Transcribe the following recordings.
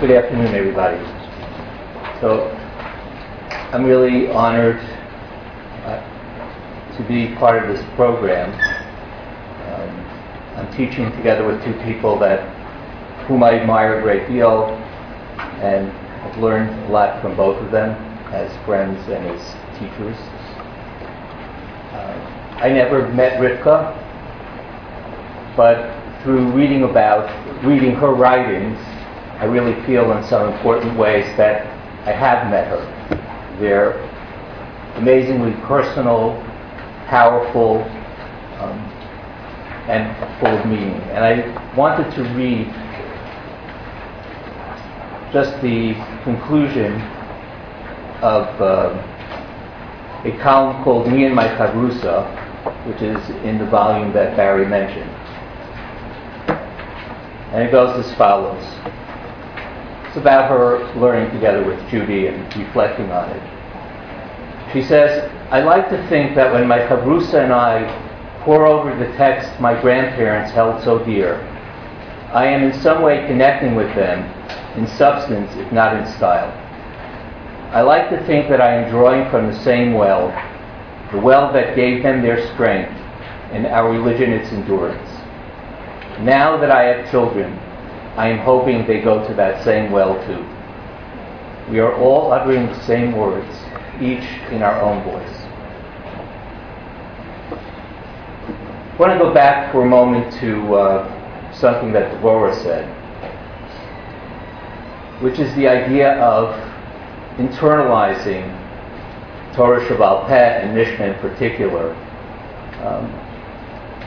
Good afternoon, everybody. So, I'm really honored to be part of this program. I'm teaching together with two people whom I admire a great deal, and I've learned a lot from both of them as friends and as teachers. I never met Rifka, but through reading her writings, I really feel in some important ways that I have met her. They're amazingly personal, powerful, and full of meaning. And I wanted to read just the conclusion of a column called Me and My Chavrusa, which is in the volume that Barry mentioned. And it goes as follows. It's about her learning together with Judy and reflecting on it. She says, I like to think that when my Chavrusa and I pore over the text my grandparents held so dear, I am in some way connecting with them in substance, if not in style. I like to think that I am drawing from the same well, the well that gave them their strength and our religion its endurance. Now that I have children, I am hoping they go to that same well too. We are all uttering the same words, each in our own voice. I want to go back for a moment to something that Devorah said, which is the idea of internalizing Torah Shebaal Peh and Mishnah in particular.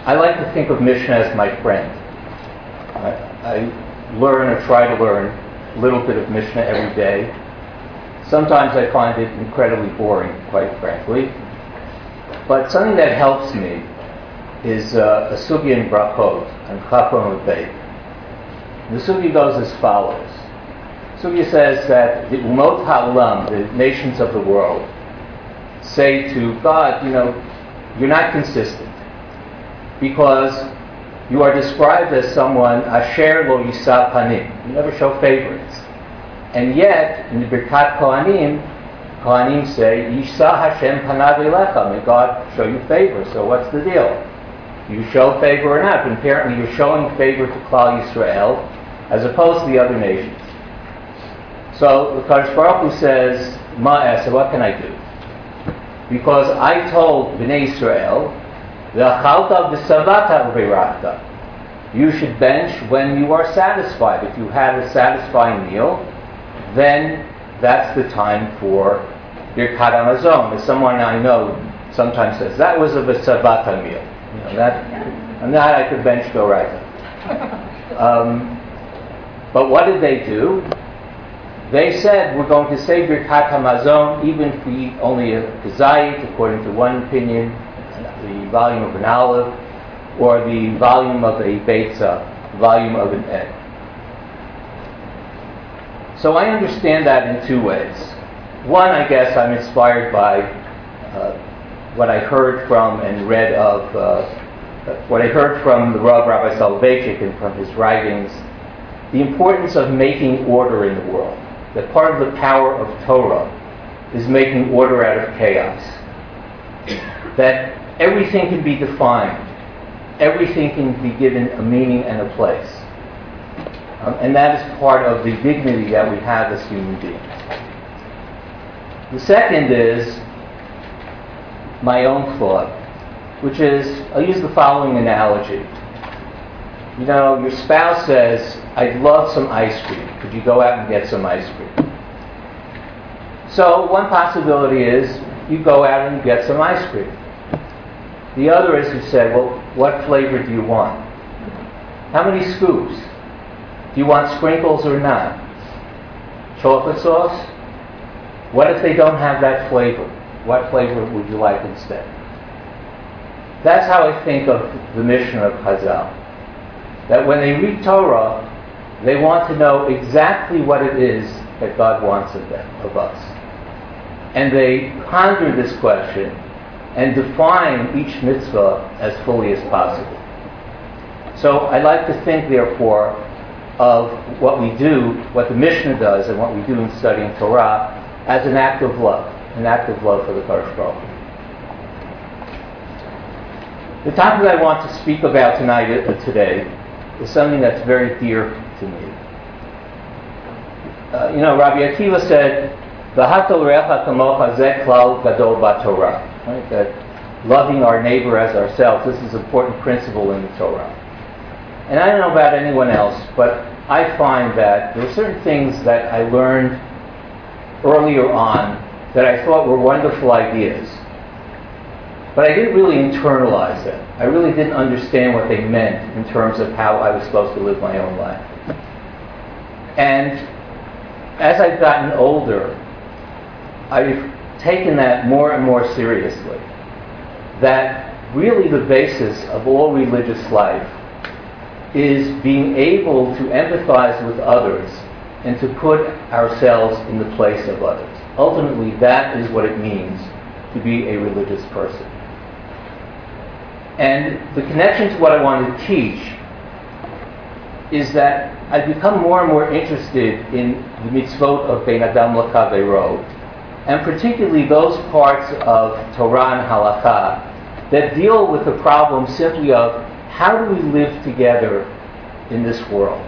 I like to think of Mishnah as my friend. I learn or try to learn a little bit of Mishnah every day. Sometimes I find it incredibly boring, quite frankly. But something that helps me is a sugya in Brachot and Chaf Amud Beis. The sugya goes as follows. Sugya says that the Umot Ha'olam, the nations of the world, say to God, you're not consistent, because you are described as someone asher lo yisa panim. You never show favorites. And yet, in the Birkat Kohanim, Kohanim say, Yisa Hashem panav elecha. May God show you favor. So what's the deal? You show favor or not? But apparently you're showing favor to Klal Yisrael as opposed to the other nations. So the Kadosh Baruch Hu says, Ma'aseh, what can I do? Because I told Bnei Yisrael, you should bench when you are satisfied. If you had a satisfying meal, then that's the time for your Birkat Hamazon. As someone I know sometimes says, that was a V'Savata meal. And that I could bench go right now. But what did they do? They said, we're going to say Birkat Hamazon even if we eat only a kazayit, according to one opinion, the volume of an olive, or the volume of a beitza, volume of an egg. So I understand that in two ways. One, I guess I'm inspired by what I heard from and read of, what I heard from the Rabbi Soloveitchik and from his writings, the importance of making order in the world. That part of the power of Torah is making order out of chaos. That everything can be defined. Everything can be given a meaning and a place. And that is part of the dignity that we have as human beings. The second is my own thought, which is, I'll use the following analogy. Your spouse says, I'd love some ice cream. Could you go out and get some ice cream? So one possibility is you go out and get some ice cream. The other is you say, well, what flavor do you want? How many scoops? Do you want sprinkles or not? Chocolate sauce? What if they don't have that flavor? What flavor would you like instead? That's how I think of the mission of Chazal. That when they read Torah, they want to know exactly what it is that God wants of them, of us. And they ponder this question and define each mitzvah as fully as possible. So I like to think, therefore, of what we do, what the Mishnah does, and what we do in studying Torah as an act of love for the Kadosh Baruch Hu. The topic I want to speak about today is something that's very dear to me. Rabbi Akiva said, "V'hato re'echa kamocha zeh klal gadol b'Torah." Right? That loving our neighbor as ourselves. This is an important principle in the Torah. And I don't know about anyone else, but I find that there are certain things that I learned earlier on that I thought were wonderful ideas. But I didn't really internalize them. I really didn't understand what they meant in terms of how I was supposed to live my own life. And as I've gotten older, I've taken that more and more seriously. That really the basis of all religious life is being able to empathize with others and to put ourselves in the place of others. Ultimately, that is what it means to be a religious person. And the connection to what I want to teach is that I've become more and more interested in the mitzvot of Bein Adam L'Chavero, and particularly those parts of Torah and Halakha that deal with the problem simply of how do we live together in this world?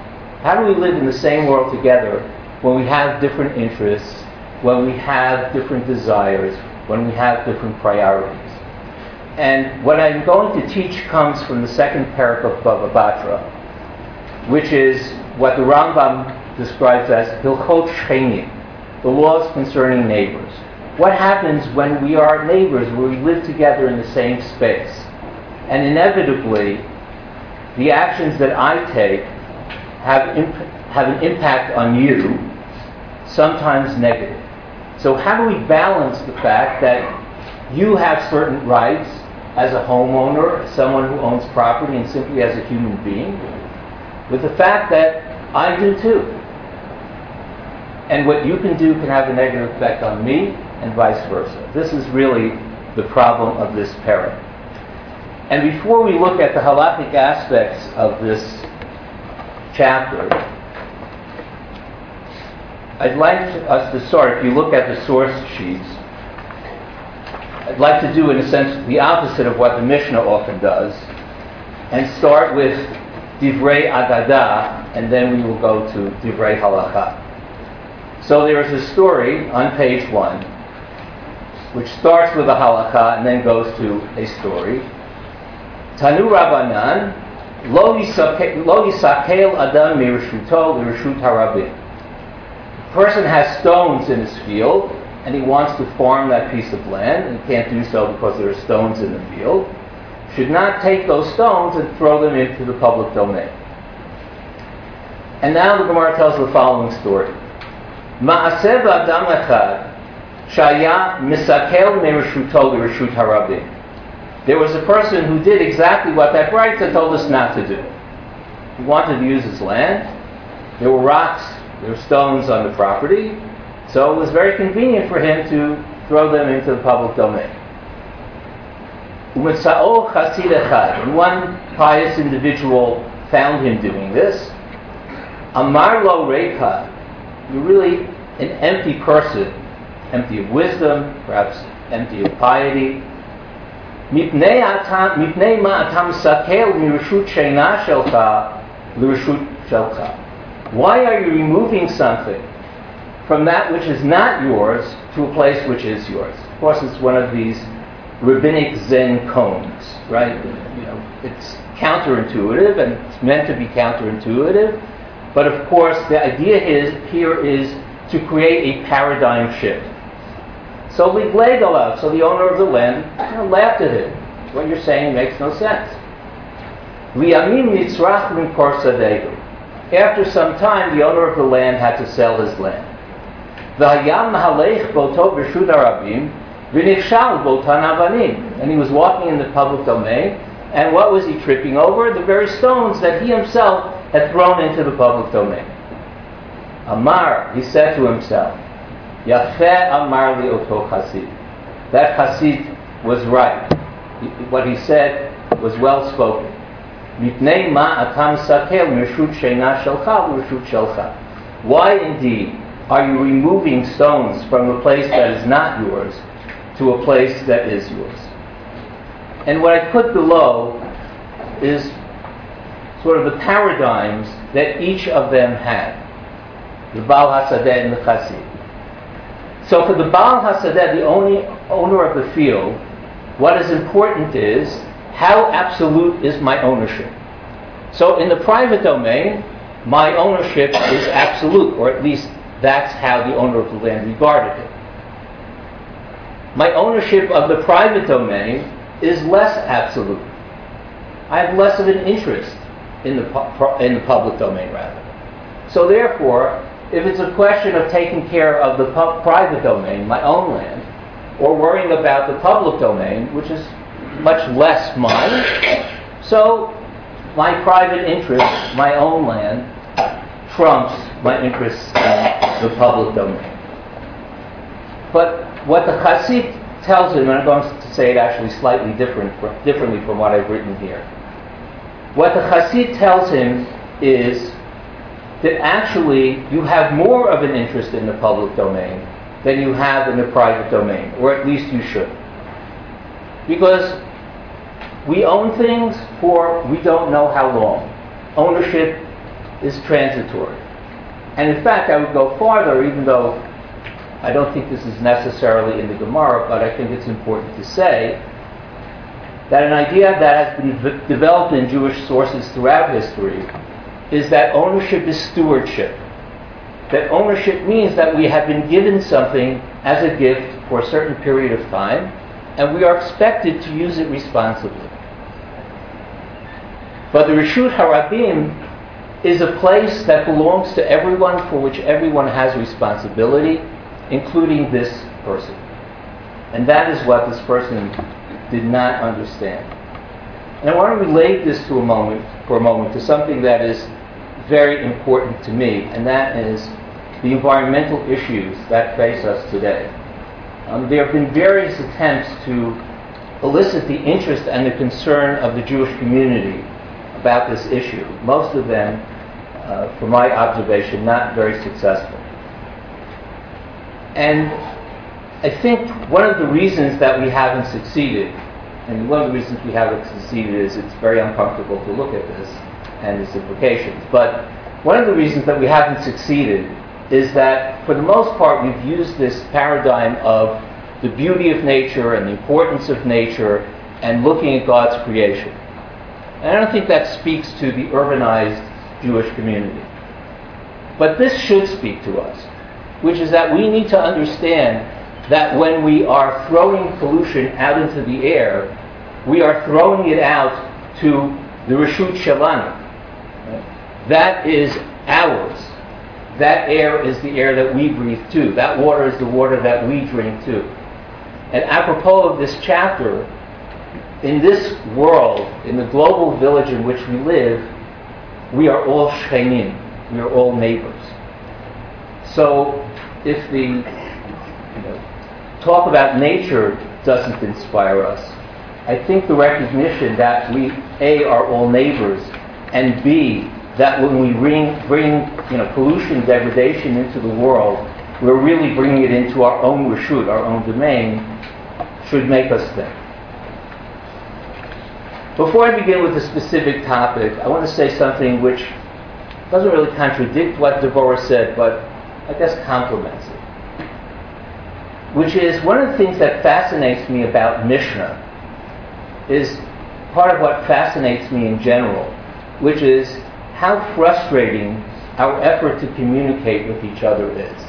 How do we live in the same world together when we have different interests, when we have different desires, when we have different priorities? And what I'm going to teach comes from the second parak of Bava Batra, which is what the Rambam describes as Hilchot Shchenim, the laws concerning neighbors. What happens when we are neighbors, when we live together in the same space? And inevitably, the actions that I take have an impact on you, sometimes negative. So how do we balance the fact that you have certain rights as a homeowner, as someone who owns property, and simply as a human being, with the fact that I do too? And what you can do can have a negative effect on me, and vice versa. This is really the problem of this parent. And before we look at the halakhic aspects of this chapter, I'd like us to start, if you look at the source sheets, I'd like to do, in a sense, the opposite of what the Mishnah often does, and start with Divrei Agadah, and then we will go to Divrei Halakha. So there is a story on page 1, which starts with a halakha and then goes to a story. Tanu Rabbanan, Lo Yisakel Adam Mirshuto Lirshut HaRabim. Person has stones in his field and he wants to farm that piece of land and can't do so because there are stones in the field, should not take those stones and throw them into the public domain. And now the Gemara tells the following story. Ma'aseh b'adam echad shaya misakel me'reshuto l'reshut harabim. There was a person who did exactly what that brayta told us not to do. He wanted to use his land. There were rocks, there were stones on the property, so it was very convenient for him to throw them into the public domain. And one pious individual found him doing this. Amar lo reika, you're really an empty person, empty of wisdom, perhaps empty of piety. Mipnei ma atam sakel mirshut sheina shelcha lirshut shelcha. Why are you removing something from that which is not yours to a place which is yours? Of course, it's one of these rabbinic Zen cones, right? It's counterintuitive, and it's meant to be counterintuitive. But of course, the idea here is to create a paradigm shift. So the owner of the land laughed at him. What you're saying makes no sense. Li'amim nitzrach min kor sadegu. After some time, the owner of the land had to sell his land. And he was walking in the public domain, and what was he tripping over? The very stones that he himself had thrown into the public domain. Amar, he said to himself, Yafeh amar li oto chassid. That chassid was right. What he said was well spoken. Mipnei ma atam sakel mirshut sheina shelcha mirshut shelcha. Why indeed are you removing stones from a place that is not yours to a place that is yours? And what I put below is sort of the paradigms that each of them had. The Baal HaSadeh and the Chassid. So for the Baal HaSadeh, the only owner of the field, what is important is how absolute is my ownership. So in the private domain, my ownership is absolute, or at least that's how the owner of the land regarded it. My ownership of the private domain is less absolute. I have less of an interest in the public domain, rather. So therefore, if it's a question of taking care of the private domain, my own land, or worrying about the public domain, which is much less mine, so my private interest, my own land, trumps my interest in the public domain. But what the Chassid tells him, and I'm going to say it actually slightly differently from what I've written here. What the Chassid tells him is that actually you have more of an interest in the public domain than you have in the private domain, or at least you should. Because we own things for we don't know how long. Ownership is transitory. And in fact, I would go farther, even though I don't think this is necessarily in the Gemara, but I think it's important to say that an idea that has been developed in Jewish sources throughout history is that ownership is stewardship. That ownership means that we have been given something as a gift for a certain period of time, and we are expected to use it responsibly. But the Reshut HaRabim is a place that belongs to everyone, for which everyone has responsibility, including this person. And that is what this person did not understand. And I want to relate this for a moment to something that is very important to me, and that is the environmental issues that face us today. There have been various attempts to elicit the interest and the concern of the Jewish community about this issue. Most of them, from my observation, not very successful. And I think one of the reasons that we haven't succeeded, and one of the reasons we haven't succeeded is it's very uncomfortable to look at this and its implications, but one of the reasons that we haven't succeeded is that for the most part we've used this paradigm of the beauty of nature and the importance of nature and looking at God's creation. And I don't think that speaks to the urbanized Jewish community. But this should speak to us, which is that we need to understand that when we are throwing pollution out into the air, we are throwing it out to the Reshut Shelanu. That is ours. That air is the air that we breathe too. That water is the water that we drink too. And apropos of this chapter, in this world, in the global village in which we live, we are all Shechinim. We are all neighbors. So if the talk about nature doesn't inspire us, I think the recognition that we, A, are all neighbors, and B, that when we bring pollution, degradation into the world, we're really bringing it into our own reshut, our own domain, should make us think. Before I begin with a specific topic, I want to say something which doesn't really contradict what Devorah said, but I guess complements it. Which is, one of the things that fascinates me about Mishnah is part of what fascinates me in general, which is how frustrating our effort to communicate with each other is.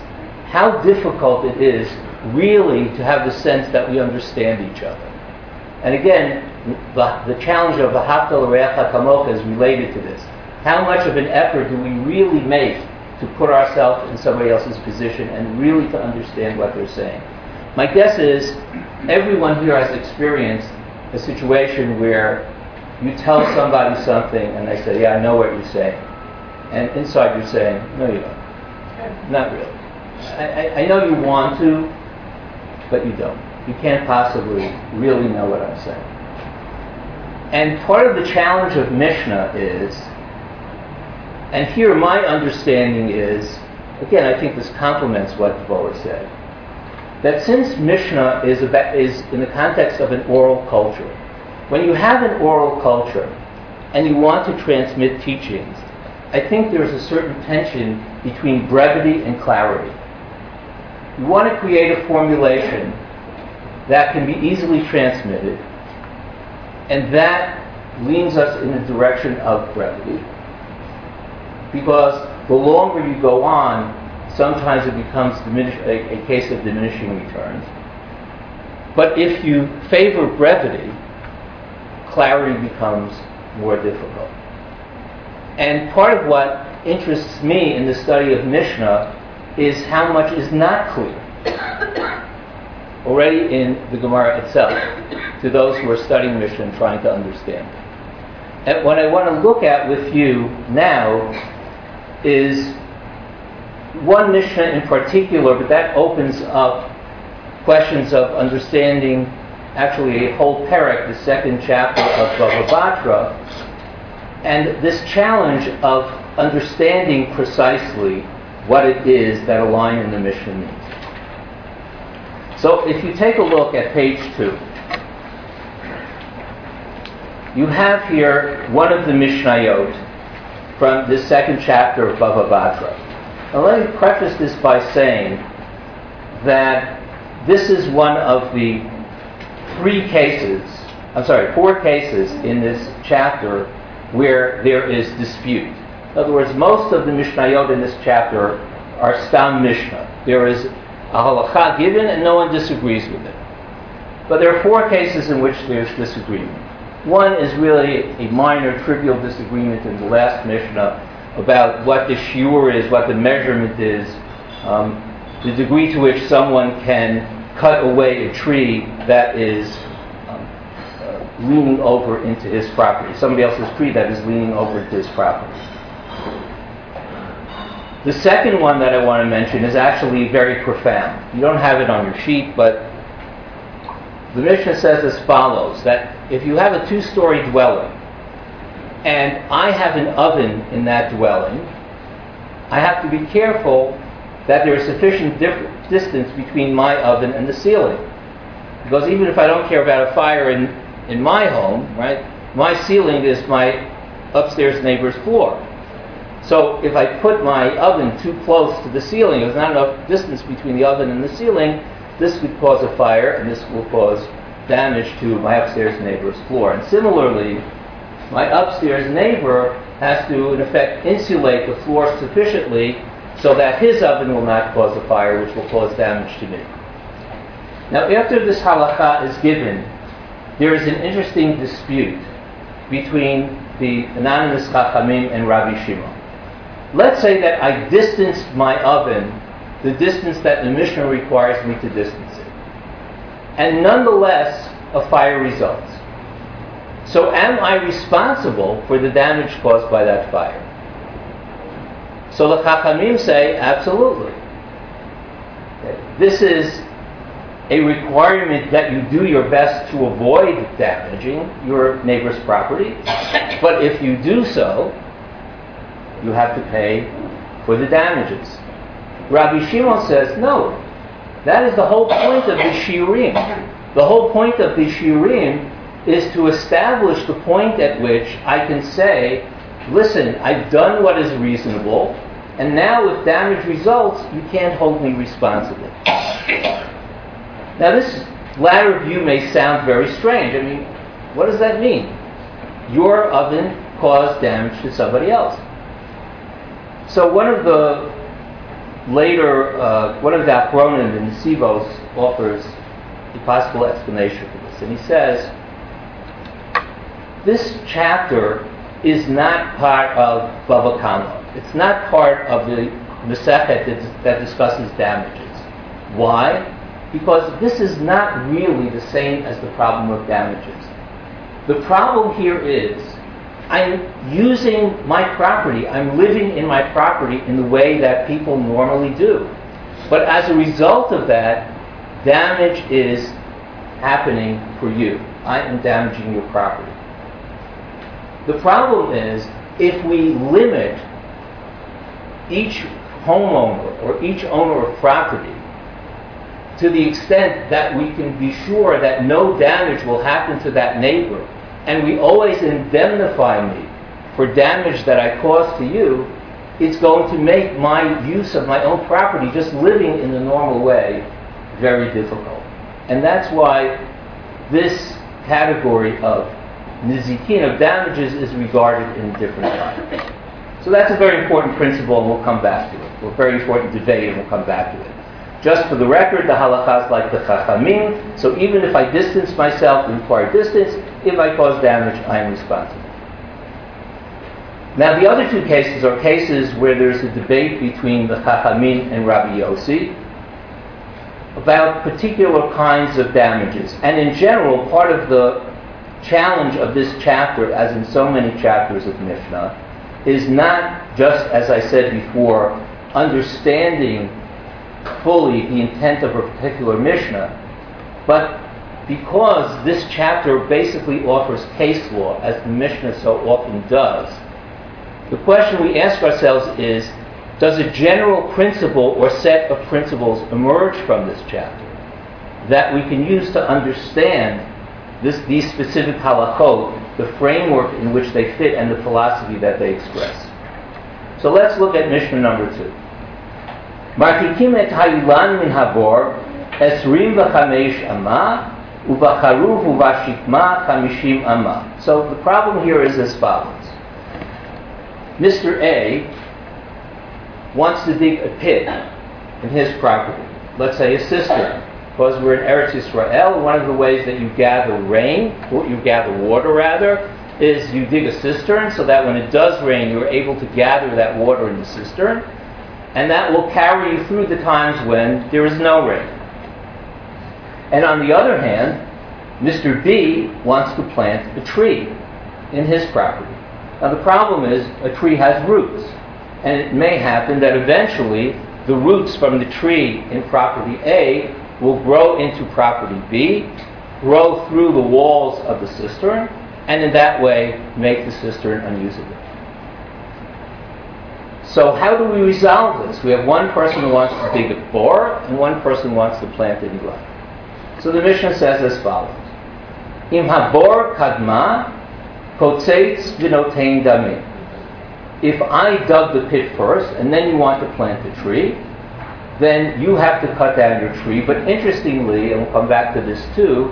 How difficult it is really to have the sense that we understand each other. And again, the challenge of V'ahavta l'reacha kamocha is related to this. How much of an effort do we really make to put ourselves in somebody else's position and really to understand what they're saying? My guess is everyone here has experienced a situation where you tell somebody something and they say, yeah, I know what you're saying. And inside you're saying, no, you don't. Not really. I know you want to, but you don't. You can't possibly really know what I'm saying. And part of the challenge of Mishnah is, and here my understanding is, again, I think this complements what Devorah said, that since Mishnah is in the context of an oral culture, when you have an oral culture and you want to transmit teachings, I think there's a certain tension between brevity and clarity. You want to create a formulation that can be easily transmitted, and that leans us in the direction of brevity, because the longer you go on, sometimes it becomes a case of diminishing returns. But if you favor brevity, clarity becomes more difficult. And part of what interests me in the study of Mishnah is how much is not clear already in the Gemara itself to those who are studying Mishnah and trying to understand it. And what I want to look at with you now is one Mishnah in particular, but that opens up questions of understanding actually a whole perek, the second chapter of Bava Batra, and this challenge of understanding precisely what it is that a line in the Mishnah means. So if you take a look at page 2, you have here one of the Mishnayot from this second chapter of Bava Batra. Now let me preface this by saying that this is one of the four cases in this chapter where there is dispute. In other words, most of the Mishnayot in this chapter are Stam Mishnah. There is a halakha given and no one disagrees with it. But there are four cases in which there is disagreement. One is really a minor, trivial disagreement in the last Mishnah about what the shiur is, what the measurement is, the degree to which someone can cut away a tree that is leaning over into his property, somebody else's tree that is leaning over into his property. The second one that I want to mention is actually very profound. You don't have it on your sheet, but the Mishnah says as follows, that if you have a two-story dwelling, and I have an oven in that dwelling, I have to be careful that there is sufficient distance between my oven and the ceiling. Because even if I don't care about a fire in my home, right, my ceiling is my upstairs neighbor's floor. So if I put my oven too close to the ceiling, there's not enough distance between the oven and the ceiling, this could cause a fire, and this will cause damage to my upstairs neighbor's floor. And similarly, my upstairs neighbor has to, in effect, insulate the floor sufficiently so that his oven will not cause a fire, which will cause damage to me. Now, after this halakha is given, there is an interesting dispute between the anonymous Chachamim and Rabbi Shimon. Let's say that I distanced my oven the distance that the Mishnah requires me to distance it, and nonetheless, a fire results. So am I responsible for the damage caused by that fire? So the Chachamim say, absolutely. This is a requirement that you do your best to avoid damaging your neighbor's property, but if you do so, you have to pay for the damages. Rabbi Shimon says, no, that is the whole point of the shiurim. The whole point of the shiurim is to establish the point at which I can say, listen, I've done what is reasonable, and now if damage results, you can't hold me responsible. Now this latter view may sound very strange. I mean, what does that mean? Your oven caused damage to somebody else. So one of the later, one of the Achronim, the Nesivos, offers a possible explanation for this, and he says, this chapter is not part of Bava Kama. It's not part of the Masechet that discusses damages. Why? Because this is not really the same as the problem of damages. The problem here is I'm using my property, I'm living in my property in the way that people normally do. But as a result of that, damage is happening for you. I am damaging your property. The problem is, if we limit each homeowner or each owner of property to the extent that we can be sure that no damage will happen to that neighbor, and we always indemnify me for damage that I caused to you, it's going to make my use of my own property, just living in the normal way, very difficult. And that's why this category of nizikin, of damages, is regarded in different times. So that's a very important principle, and we'll come back to it. Or a very important debate, and we'll come back to it. Just for the record, the halakha is like the chachamim, so even if I distance myself, the required distance, if I cause damage, I am responsible. Now the other two cases are cases where there's a debate between the chachamim and Rabbi Yosi about particular kinds of damages. And in general, part of the challenge of this chapter, as in so many chapters of Mishnah, is not just, as I said before, understanding fully the intent of a particular Mishnah, but because this chapter basically offers case law, as the Mishnah so often does, the question we ask ourselves is, does a general principle or set of principles emerge from this chapter that we can use to understand these specific halakhot, the framework in which they fit and the philosophy that they express? So let's look at Mishnah number 2. Martikim et ha'yulan min habor, esrim v'chamesh amah, u'v'charuv u'v'shikma chamishim amah. So the problem here is as follows. Mr. A wants to dig a pit in his property. Let's say a cistern, because we're in Eretz Yisrael. One of the ways that you gather rain, or you gather water rather, is you dig a cistern so that when it does rain, you're able to gather that water in the cistern. And that will carry you through the times when there is no rain. And on the other hand, Mr. B wants to plant a tree in his property. Now the problem is, a tree has roots, and it may happen that eventually the roots from the tree in property A will grow into property B, grow through the walls of the cistern, and in that way make the cistern unusable. So how do we resolve this? We have one person who wants to dig a bore, and one person who wants to plant a yula. So the Mishnah says as follows: Im habor kadma kotzeitz v'notein damim. If I dug the pit first, and then you want to plant the tree, then you have to cut down your tree. But interestingly, and we'll come back to this too,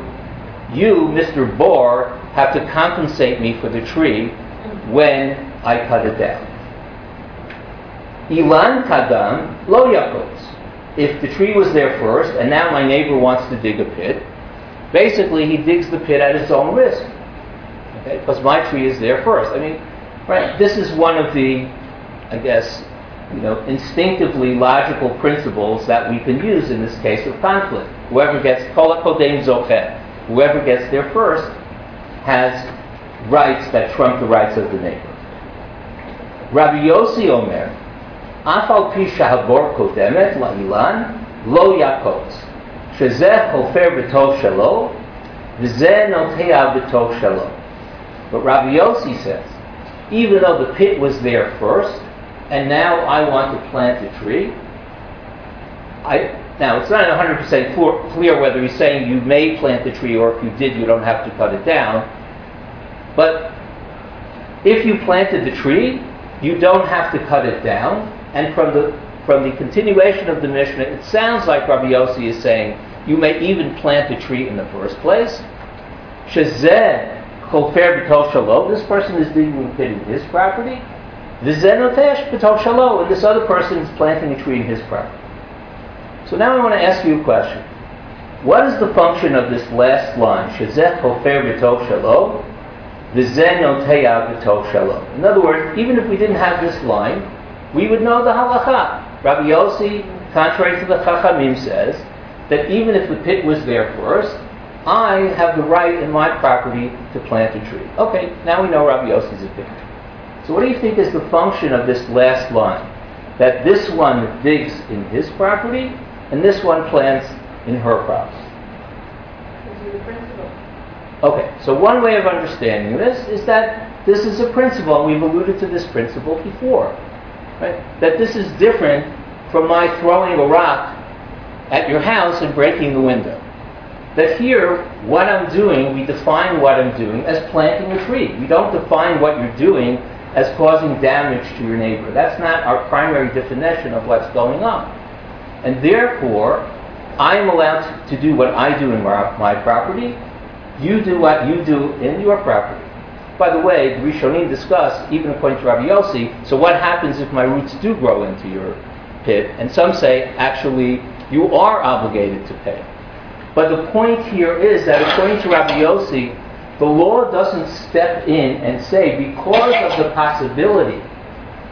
you, Mr. Bor, have to compensate me for the tree when I cut it down. Ilan kadam lo yakotz. If the tree was there first, and now my neighbor wants to dig a pit, basically he digs the pit at his own risk, okay? Because my tree is there first. I mean, right? This is one of the, I guess, instinctively logical principles that we can use in this case of conflict. Whoever gets kol hakodem zocheh, whoever gets there first, has rights that trump the rights of the neighbor. Rabbi Yosi Omer, afal pi shahabor kodemet la'ilan lo yakotz, shezeh hofer b'tov shelo, v'zeh noteah b'tov shelo. But Rabbi Yosi says, even though the pit was there first, and now I want to plant a tree, now it's not 100% clear whether he's saying you may plant the tree, or if you did, you don't have to cut it down. But if you planted the tree, you don't have to cut it down. And from the continuation of the Mishnah, it sounds like Rabbi Yosi is saying you may even plant the tree in the first place. Shezeh chofer b'tov shelo. This person is digging a pit in his property. V'zeh noteah b'tov shelo. And this other person is planting a tree in his property. So now I want to ask you a question. What is the function of this last line? Shezeh chofer b'tov shelo. V'zeh noteah b'tov shelo. In other words, even if we didn't have this line, we would know the halakha. Rabbi Yosi, contrary to the Chachamim, says that even if the pit was there first, I have the right in my property to plant a tree. Okay, now we know Rabbi Yosi's opinion. So what do you think is the function of this last line? That this one digs in his property, and this one plants in her property. Okay, so one way of understanding this is that This is a principle, and we've alluded to this principle before, right? That this is different from my throwing a rock at your house and breaking the window. That here, what I'm doing, we define what I'm doing as planting a tree. We don't define what you're doing as causing damage to your neighbor. That's not our primary definition of what's going on. And therefore, I'm allowed to do what I do in my property. You do what you do in your property. By the way, the Rishonim discussed, even according to Rabbi Yosi, so what happens if my roots do grow into your pit? And some say, actually, you are obligated to pay. But the point here is that according to Rabbi Yosi, the law doesn't step in and say, because of the possibility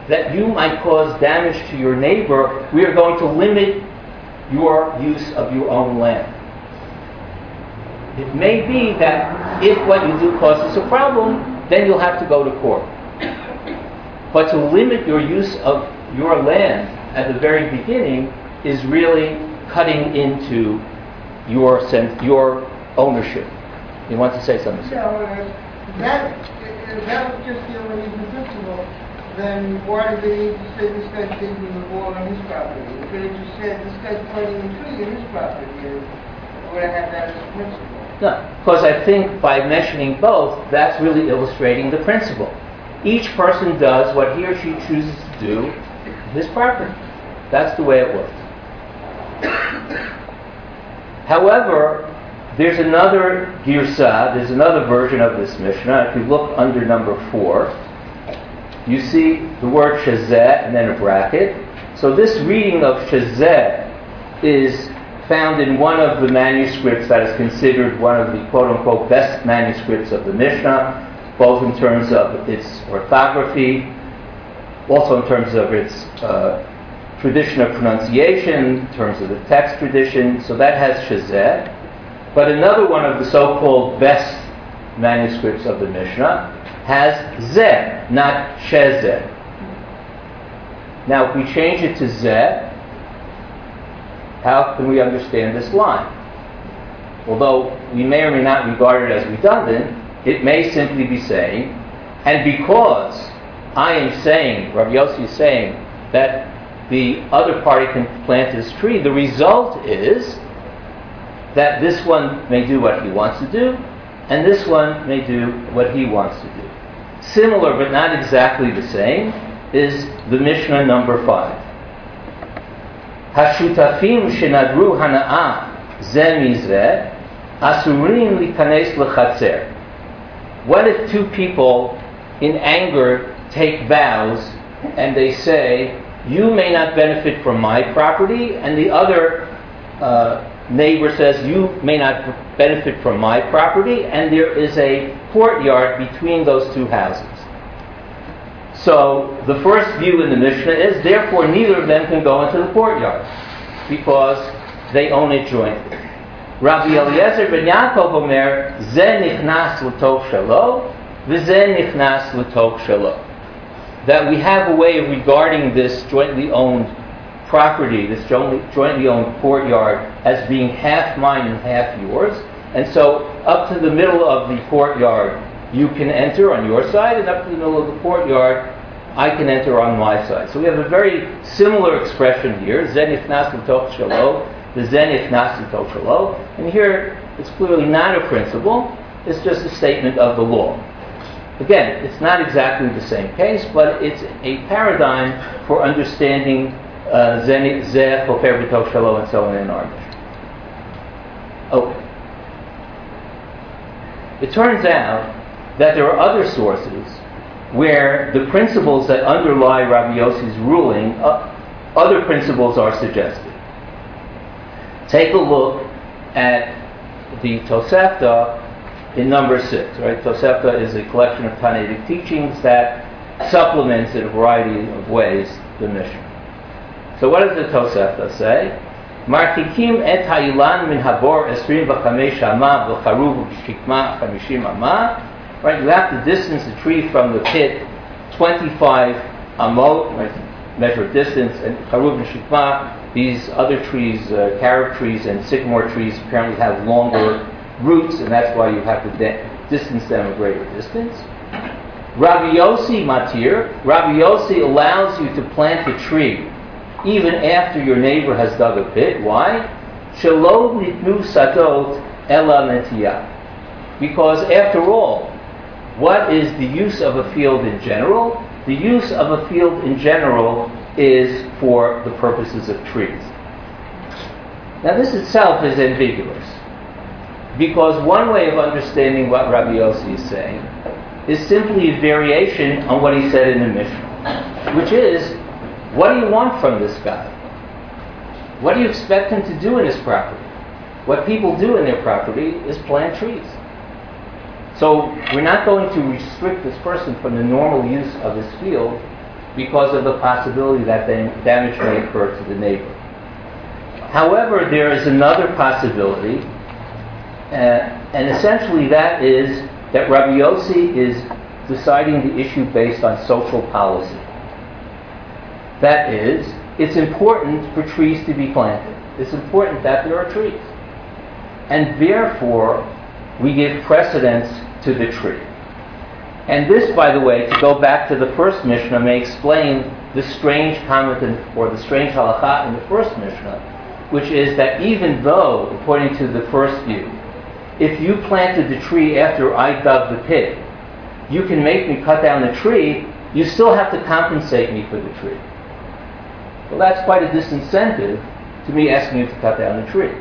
that you might cause damage to your neighbor, we are going to limit your use of your own land. It may be that if what you do causes a problem, then you'll have to go to court. But to limit your use of your land at the very beginning is really cutting into your ownership. You want to say something? Yeah, that would just be a little indefensible. Then why did they need to say this guy's digging the wall on his property? If they just said this guy's planting a tree on his property, I would have that as a principle. No, because I think by mentioning both, that's really illustrating the principle. Each person does what he or she chooses to do in his property. That's the way it works. However, there's another girsa, there's another version of this Mishnah. If you look under number 4, you see the word shazeh and then a bracket. So this reading of shazeh is found in one of the manuscripts that is considered one of the quote-unquote best manuscripts of the Mishnah, both in terms of its orthography, also in terms of its tradition of pronunciation, in terms of the text tradition. So that has shazeh. But another one of the so-called best manuscripts of the Mishnah has zeh, not shezeh. Now, if we change it to zeh, how can we understand this line? Although we may or may not regard it as redundant, it may simply be saying, and because I am saying, Rabbi Yosi is saying, that the other party can plant this tree, the result is that this one may do what he wants to do, and this one may do what he wants to do. Similar, but not exactly the same, is the Mishnah number 5. Hashutafim shenadru hana'ah zemizeh asurim likanes l'chatzer. What if two people in anger take vows and they say, you may not benefit from my property, and the other neighbor says, you may not benefit from my property, and there is a courtyard between those two houses. So the first view in the Mishnah is, therefore, neither of them can go into the courtyard, because they own it jointly. Rabbi Eliezer ben Yaakov omer, zeh nichnas l'tov shelo, v'zeh nichnas l'tov shelo. That we have a way of regarding this jointly owned property, this jointly owned courtyard, as being half mine and half yours. And so up to the middle of the courtyard you can enter on your side, and up to the middle of the courtyard I can enter on my side. So we have a very similar expression here, zenif nasim toch shalo, the zenif nasim toch shalo. And here it's clearly not a principle, it's just a statement of the law. Again, it's not exactly the same case, but it's a paradigm for understanding Zeh, Chofer B'Tov Shelo, and so on in our Mishnah. Okay. It turns out that there are other sources where the principles that underlie Rabbi Yosi's ruling, other principles are suggested. Take a look at the Tosefta in number 6, right? Tosefta is a collection of Tanaitic teachings that supplements in a variety of ways the Mishnah. So what does the Tosefta say? Martikim et ha'ilan min habor 25 ama v'charuv v'shikma 50 ama. Right, you have to distance the tree from the pit 25 amot, right? Measure of distance, and charuv v'shikma. These other trees, carob trees and sycamore trees, apparently have longer roots, and that's why you have to distance them a greater distance. Rabbi Yosi matir, Rabbi Yosi allows you to plant a tree even after your neighbor has dug a pit. Why? Shelo nitnu sadot ela netiyah. Because after all, what is the use of a field in general? The use of a field in general is for the purposes of trees. Now this itself is ambiguous, because one way of understanding what Rabbi Yosi is saying is simply a variation on what he said in the Mishnah, which is, what do you want from this guy? What do you expect him to do in his property? What people do in their property is plant trees. So we're not going to restrict this person from the normal use of his field because of the possibility that damage may occur to the neighbor. However, there is another possibility, and essentially that is that Rabbi Yosi is deciding the issue based on social policy. That is, it's important for trees to be planted. It's important that there are trees. And therefore, we give precedence to the tree. And this, by the way, to go back to the first Mishnah, may explain the strange comment or the strange halakha in the first Mishnah, which is that even though, according to the first view, if you planted the tree after I dug the pit, you can make me cut down the tree, you still have to compensate me for the tree. Well, that's quite a disincentive to me asking you to cut down the tree.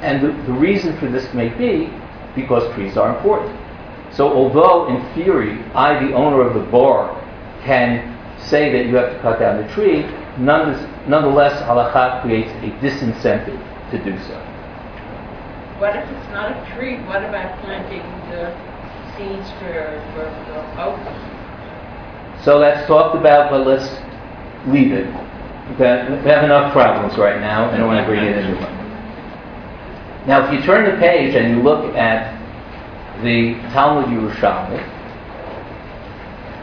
And the reason for this may be because trees are important. So although, in theory, I, the owner of the bar, can say that you have to cut down the tree, nonetheless, halakha creates a disincentive to do so. What if it's not a tree? What about planting the seeds for the oats? So that's talked about, but let's leave it. We have enough problems right now, and I don't want to bring it into one. Now, if you turn the page and you look at the Talmud Yerushalmi,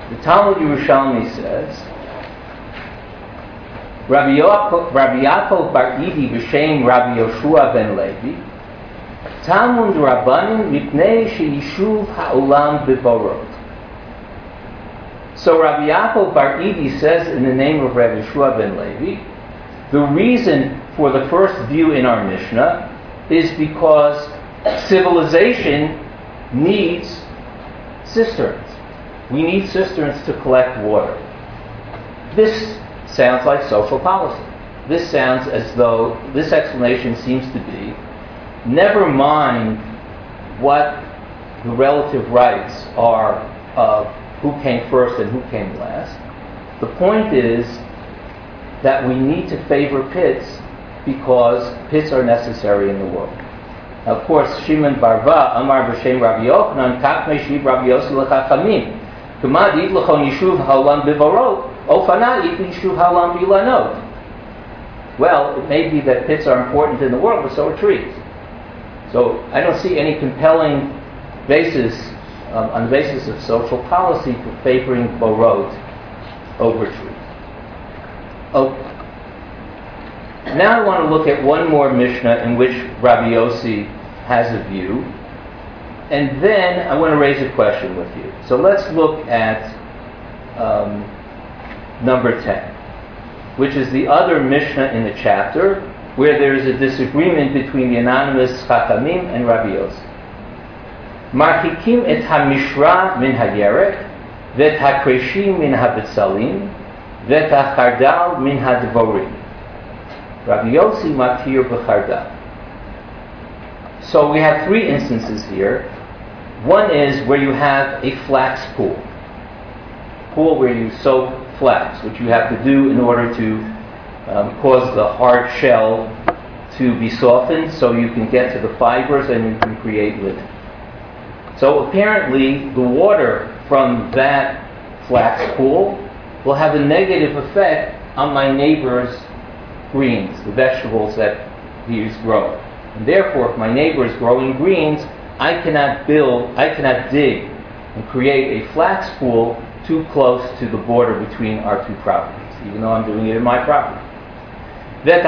the Talmud Yerushalmi says, Rabi Yaakov bar Edi b'shem Rabbi Yoshua ben Levi, Talmud Rabbanim mipnei she'ishuv ha'olam b'borot. So Rabbi Yaakov bar Edi says in the name of Rabbi Yoshua ben Levi, the reason for the first view in our Mishnah is because civilization needs cisterns. We need cisterns to collect water. This sounds like social policy. This sounds as though this explanation seems to be, never mind what the relative rights are of who came first and who came last. The point is that we need to favor pits because pits are necessary in the world. Now, of course, Shimon Barva, Amar B'Shem Rabbi Yochanan, Kach Meshiv Rabbi Yosi L'Chachamim, K'mad Yitlachon Yishuv Ha'olam B'Varot, Ofana Yitl Yishuv Ha'olam B'ilanot. Well, it may be that pits are important in the world, but so are trees. So I don't see any compelling basis, on the basis of social policy, for favoring Borot over trees. Now I want to look at one more Mishnah in which Rabbi Yosi has a view, and then I want to raise a question with you. So let's look at number 10, which is the other Mishnah in the chapter where there is a disagreement between the anonymous Chachamim and Rabbi Yosi. Marchikim et hamishra min hayerek, vet hakreshim min habetzalim, vet hachardal min hadvorim. Rabbi Yosi matir b'charda. So we have three instances here. One is where you have a flax pool where you soak flax, which you have to do in order to cause the hard shell to be softened so you can get to the fibers and you can create linen. So apparently the water from that flax pool will have a negative effect on my neighbor's greens, the vegetables that he is growing. And therefore, if my neighbor is growing greens, I cannot dig and create a flax pool too close to the border between our two properties, even though I'm doing it in my property. If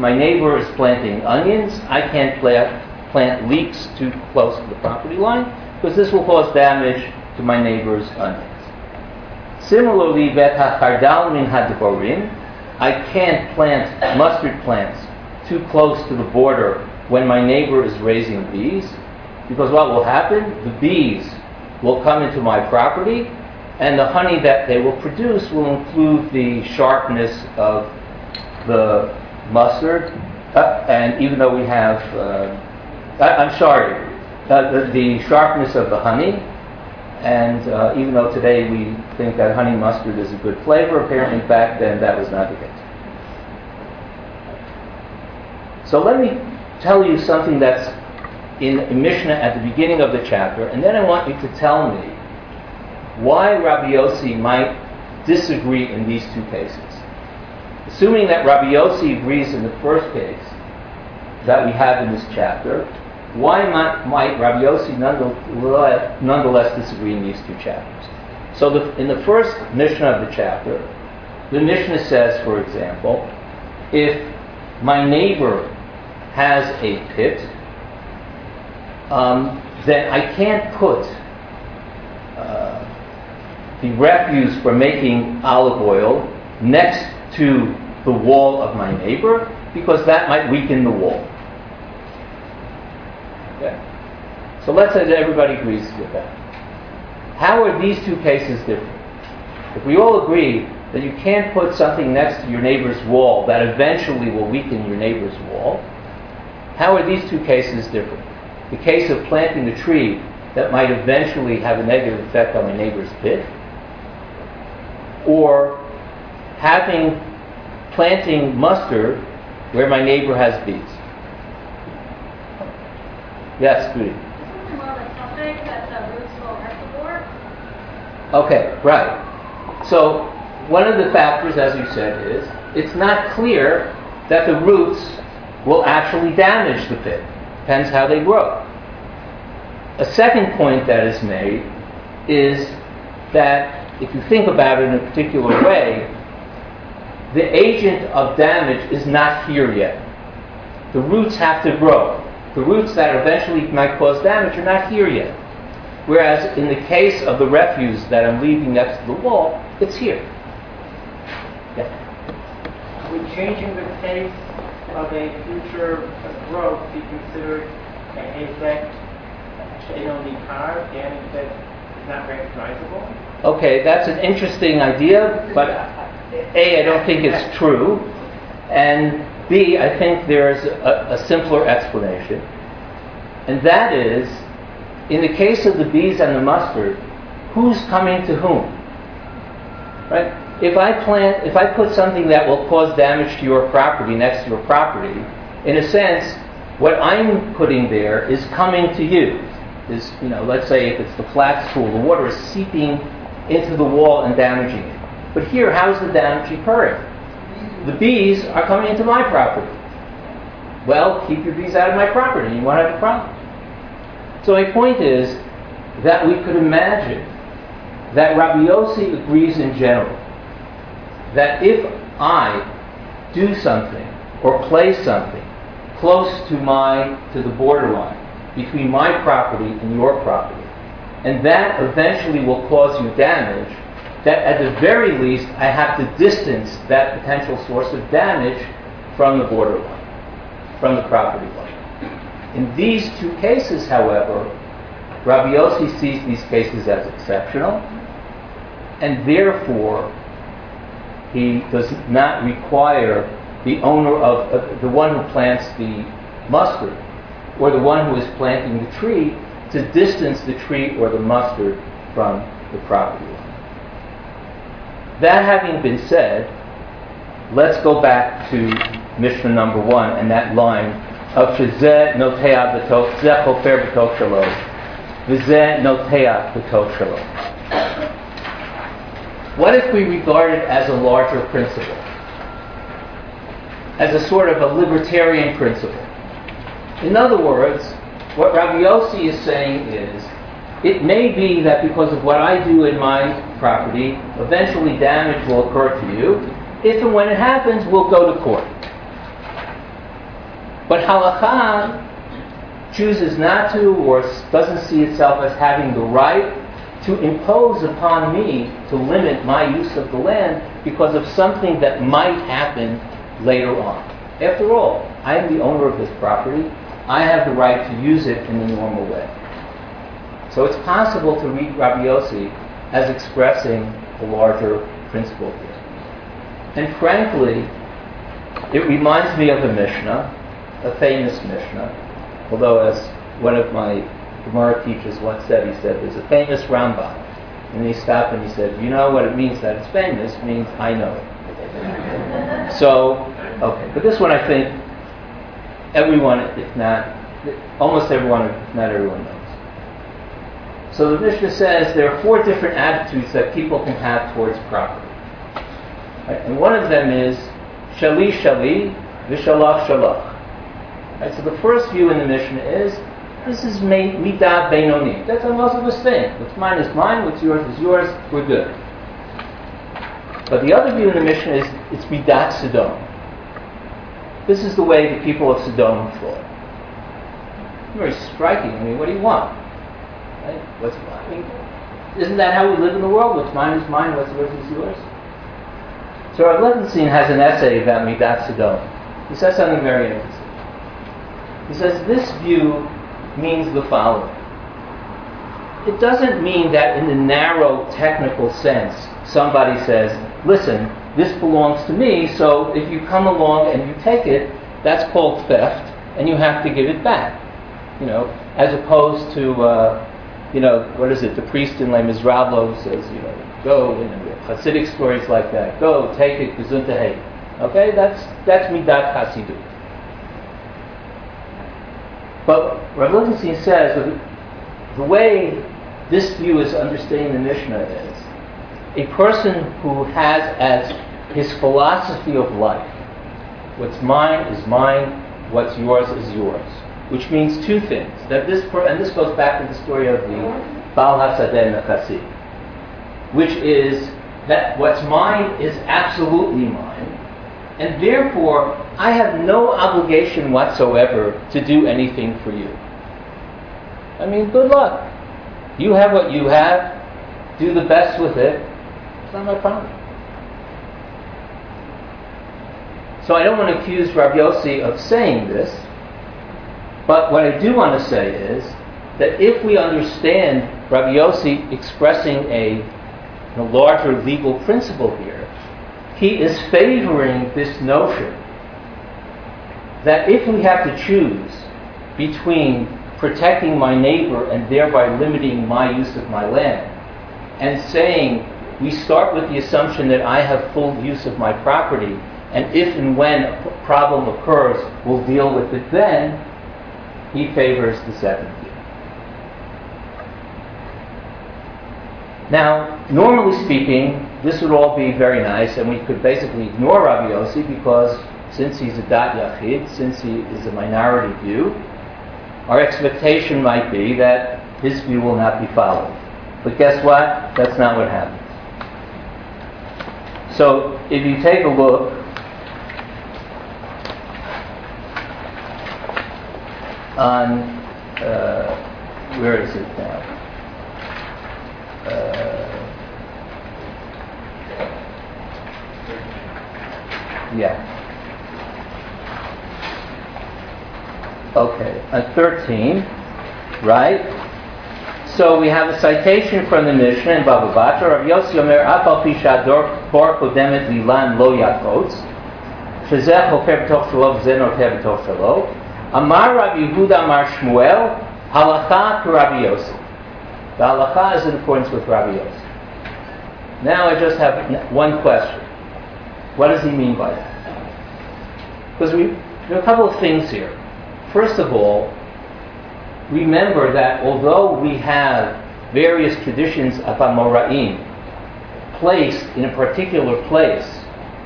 my neighbor is planting onions, I can't plant leeks too close to the property line because this will cause damage to my neighbor's onions. Similarly, vetachardal min hadvorim, I can't plant mustard plants too close to the border when my neighbor is raising bees, because what will happen? The bees will come into my property, and the honey that they will produce will include the sharpness of the mustard, and even though we have, the sharpness of the honey, and even though today we think that honey mustard is a good flavor, apparently back then that was not the case. So let me tell you something that's in Mishnah at the beginning of the chapter, and then I want you to tell me why Rabbi Yosi might disagree in these two cases. Assuming that Rabbi Yosi agrees in the first case that we have in this chapter, why might Rabbi Yosi nonetheless disagree in these two chapters? So in the first Mishnah of the chapter, the Mishnah says, for example, if my neighbor has a pit, then I can't put the refuse for making olive oil next to the wall of my neighbor, because that might weaken the wall. Okay. So let's say that everybody agrees with that. How are these two cases different? If we all agree that you can't put something next to your neighbor's wall that eventually will weaken your neighbor's wall, how are these two cases different? The case of planting a tree that might eventually have a negative effect on my neighbor's pit, or planting mustard where my neighbor has bees. Yes, Judy. Isn't there more of a topic that the roots will reservoir? Okay, right. So one of the factors, as you said, is it's not clear that the roots will actually damage the pit. Depends how they grow. A second point that is made is that if you think about it in a particular way, the agent of damage is not here yet. The roots have to grow. The roots that eventually might cause damage are not here yet. Whereas in the case of the refuse that I'm leaving next to the wall, it's here. Yeah. Would changing the case of a future growth be considered an effect in only cars, and that is not recognizable? Okay, that's an interesting idea, but A, I don't think it's true, and B, I think there's a simpler explanation, and that is, in the case of the bees and the mustard, who's coming to whom? Right? If I put something that will cause damage to your property next to your property, in a sense, what I'm putting there is coming to you. Is, you know, let's say if it's the flax pool, the water is seeping into the wall and damaging it. But here, how's the damage occurring? The bees are coming into my property. Well, keep your bees out of my property, you won't have a problem. So my point is that we could imagine that Rabbi Yosi agrees in general that if I do something or place something close to the borderline between my property and your property, and that eventually will cause you damage, that at the very least I have to distance that potential source of damage from the borderline, from the property line. In these two cases, however, Rabbi Yosi sees these cases as exceptional, and therefore he does not require the owner of the one who plants the mustard or the one who is planting the tree to distance the tree or the mustard from the property line. That having been said, let's go back to Mishnah number 1 and that line of Shezeh Noteah B'toch Zeh Chofer B'toch Shalom V'zeh Noteah B'toch Shalom. What if we regard it as a larger principle? As a sort of a libertarian principle? In other words, what Rabbi Yosi is saying is, it may be that because of what I do in my property, eventually damage will occur to you. If and when it happens, we'll go to court. But halakha chooses not to or doesn't see itself as having the right to impose upon me to limit my use of the land because of something that might happen later on. After all, I am the owner of this property. I have the right to use it in the normal way. So it's possible to read Rabbi Yosi as expressing a larger principle here. And frankly, it reminds me of a Mishnah, a famous Mishnah, although as one of my Gemara teachers once said, he said, there's a famous Rambam. And he stopped and he said, you know what it means that it's famous? It means I know it. So, okay. But this one I think everyone, if not, almost everyone, if not everyone knows. So the Mishnah says there are four different attitudes that people can have towards property. Right? And one of them is shali shali, vishalach shalach. Right? So the first view in the Mishnah is this is midah benoni. That's how most of us think. What's mine is mine, what's yours is yours, we're good. But the other view in the Mishnah is it's midat Sodom. This is the way the people of Sodom thought. Very striking. I mean, what do you want? Right? What's mine? I mean, isn't that how we live in the world? What's mine is mine, what's yours is yours? So Rav Lichtenstein has an essay about midat Sodom. He says something very interesting. He says this view means the following. It doesn't mean that in the narrow technical sense somebody says, listen, this belongs to me, so if you come along and you take it, that's called theft and you have to give it back. You know, as opposed to the priest in Les Miserables says, you know, go, and Hasidic stories like that, go, take it, gesundheit hate. Okay, that's midat Hasidut. But Rav Lichtenstein says that the way this view is understanding the Mishnah is a person who has as his philosophy of life, what's mine is mine, what's yours is yours, which means two things. That this goes back to the story of the Baal HaSadeh Nechasi, which is that what's mine is absolutely mine, and therefore I have no obligation whatsoever to do anything for you. I mean, good luck. You have what you have. Do the best with it. It's not my problem. So I don't want to accuse Rabbi Yosi of saying this, but what I do want to say is that if we understand Rabbi Yosi expressing a larger legal principle here, he is favoring this notion that if we have to choose between protecting my neighbor and thereby limiting my use of my land, and saying we start with the assumption that I have full use of my property, and if and when a problem occurs, we'll deal with it then, he favors the seventh view. Now, normally speaking, this would all be very nice, and we could basically ignore Rabbi Yosi because since he's a dat yachid, since he is a minority view, our expectation might be that his view will not be followed. But guess what? That's not what happens. So if you take a look on, where is it now? Okay, on 13, right? So we have a citation from the Mishnah in Bava Batra. Rabbi Yosi Omer, Afal Pi Shador Kor Kodemet Lilan Lo Yakots, Shezeh Hofer B'toch Shelo V'zeh Norteh B'toch Shelo, Amar Rabbi Yehuda Amar Shmuel, Halacha to Rabbi Yosi. The Halacha is in accordance with Rabbi Yosi. Now I just have one question. What does he mean by that? Because there are a couple of things here. First of all, remember that although we have various traditions of Amoraim placed in a particular place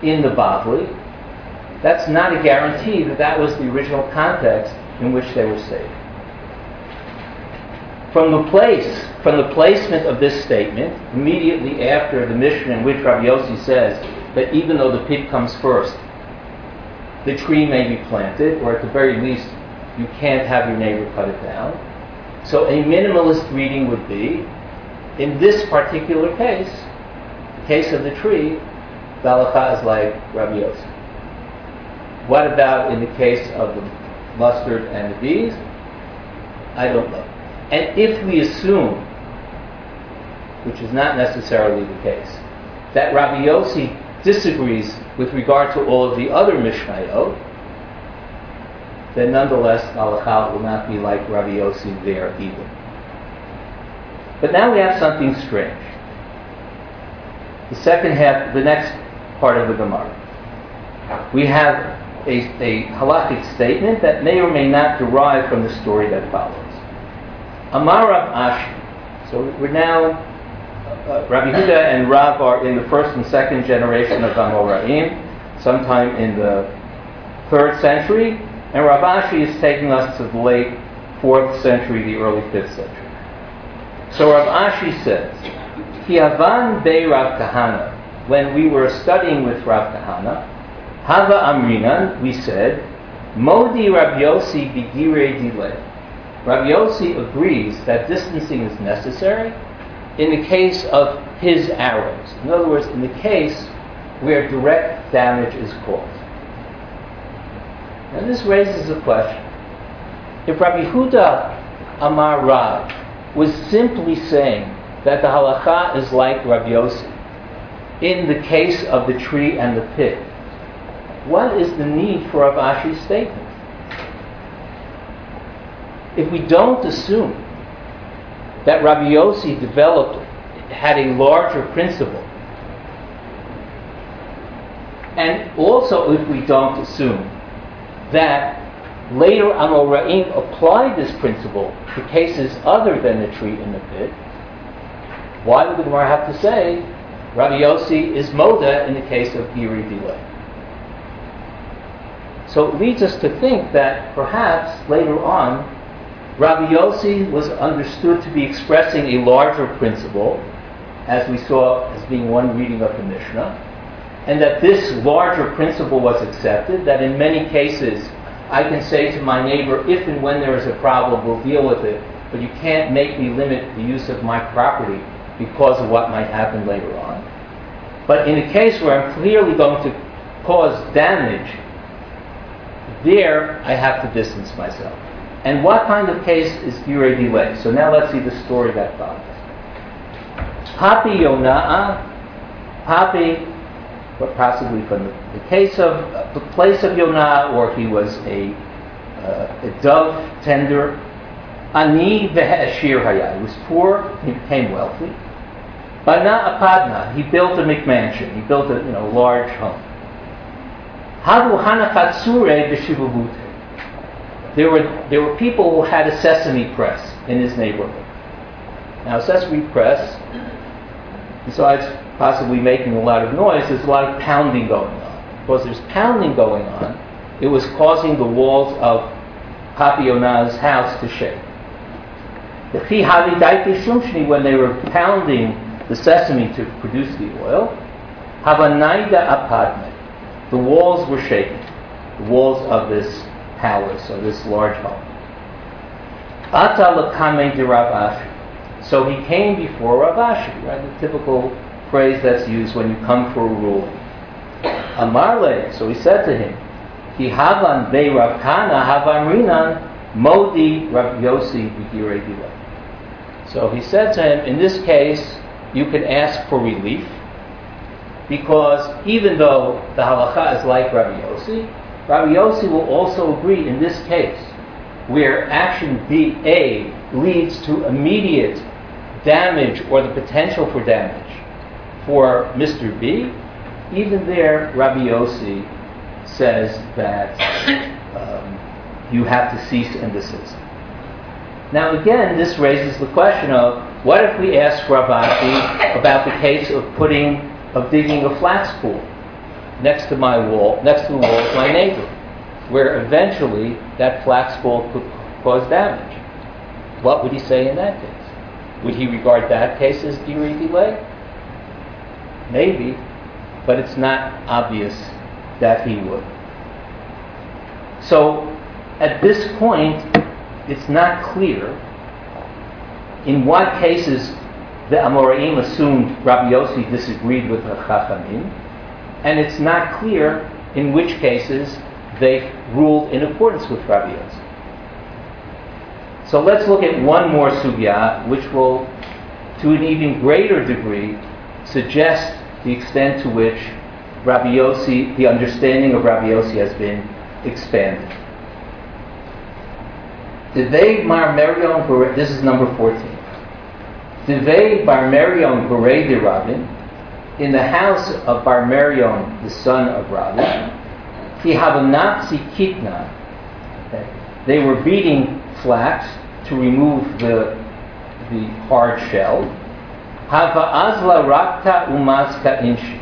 in the Bavli, that's not a guarantee that that was the original context in which they were saved. From the placement of this statement, immediately after the Mishnah in which Rabbi Yosi says that even though the pit comes first, the tree may be planted, or at the very least, You can't have your neighbor cut it down. So a minimalist reading would be, in this particular case, the case of the tree, the halacha is like Rabbi Yosi. What about in the case of the mustard and the bees? I don't know. And if we assume, which is not necessarily the case, that Rabbi Yosi disagrees with regard to all of the other Mishnayot, then nonetheless, halacha will not be like Rabbi Yosi there either. But now we have something strange. The second half, the next part of the Gemara. We have a halakhic statement that may or may not derive from the story that follows. Amar Rav Ashi. So we're now, Rabbi Yehuda and Rav are in the first and second generation of Amoraim, sometime in the 3rd century. And Rav Ashi is taking us to the late 4th century, the early 5th century. So Rav Ashi says, Kiavan be Rav Kahana, when we were studying with Rav Kahana, Hava Amrinan, we said, Modi Rabbi Yosi bigire delay. Rabbi Yosi agrees that distancing is necessary in the case of his arrows. In other words, in the case where direct damage is caused. And this raises a question. If Rabbi Yehuda Amar Rav was simply saying that the halacha is like Rabbi Yosi in the case of the tree and the pig, what is the need for Rav Ashi's statement? If we don't assume that Rabbi Yosi had a larger principle, and also if we don't assume that later Amoraim applied this principle to cases other than the tree and the pit, why would the Gemara have to say Rabbi Yosi is Moda in the case of Giri delay? So it leads us to think that perhaps later on Rabbi Yosi was understood to be expressing a larger principle, as we saw as being one reading of the Mishnah, and that this larger principle was accepted, that in many cases I can say to my neighbor, if and when there is a problem, we'll deal with it, but you can't make me limit the use of my property because of what might happen later on. But in a case where I'm clearly going to cause damage, there I have to distance myself. And what kind of case is Gurei Delay? So now let's see the story that follows. Papi Yonah, Papi, but possibly from the case of the place of Yonah, or he was a dove tender. Ani ve'ashir haya. He was poor, he became wealthy. Bana apadna. He built a McMansion. He built a large home. Havu hanachat sureh b'shivavute. There were people who had a sesame press in his neighborhood. Now, sesame press, besides possibly making a lot of noise, there's a lot of pounding going on. Because there's pounding going on, it was causing the walls of Papi Yonah's house to shake. When they were pounding the sesame to produce the oil, the walls were shaking. The walls of this palace, or this large home. So he came before Rav Ashi, right? The typical phrase that's used when you come for a ruling. Amarle, so he said to him, Ki havan be Rav Kahana havan rinan modi Rav Yosi b'girei delay. So he said to him, in this case, you can ask for relief, because even though the halacha is like Rabbi Yosi will also agree in this case, where action B A leads to immediate damage or the potential for damage for Mr. B, even there Rabbi Yosi says that you have to cease and desist. Now again, this raises the question of, what if we ask Rav Ashi about the case of digging a flax pool next to the wall of my neighbor, where eventually that flax pool could cause damage? What would he say in that case? Would he regard that case as Giri delay? Maybe, but it's not obvious that he would. So at this point, it's not clear in what cases the Amoraim assumed Rabbi Yosi disagreed with the Chachamim, and it's not clear in which cases they ruled in accordance with Rabbi Yosi. So let's look at one more sugya, which will, to an even greater degree, suggest the extent to which Rabbi Yosi, the understanding of Rabbi Yosi has been expanded. This is number 14. Devei bar Merion Berei de Rabin, in the house of Bar Merion, the son of Rabin, ki habanatzi kitna. They were beating flax to remove the hard shell. Hava azla rakta umazka inshi.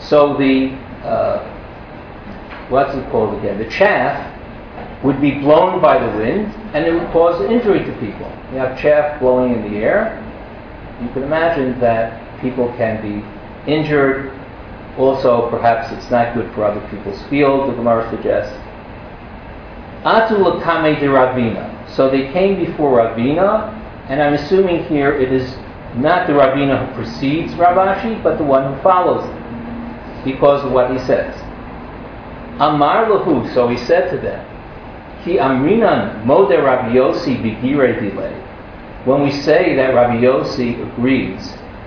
So the what's it called again? The chaff would be blown by the wind, and it would cause injury to people. You have chaff blowing in the air. You can imagine that people can be injured. Also, perhaps it's not good for other people's field, the Gemara suggests. Atu lakame de Ravina. So they came before Ravina, and I'm assuming here it is not the Ravina who precedes Rav Ashi, but the one who follows him, because of what he says. Amar lahu, so he said to them, when we say that Rabbi Yosi agrees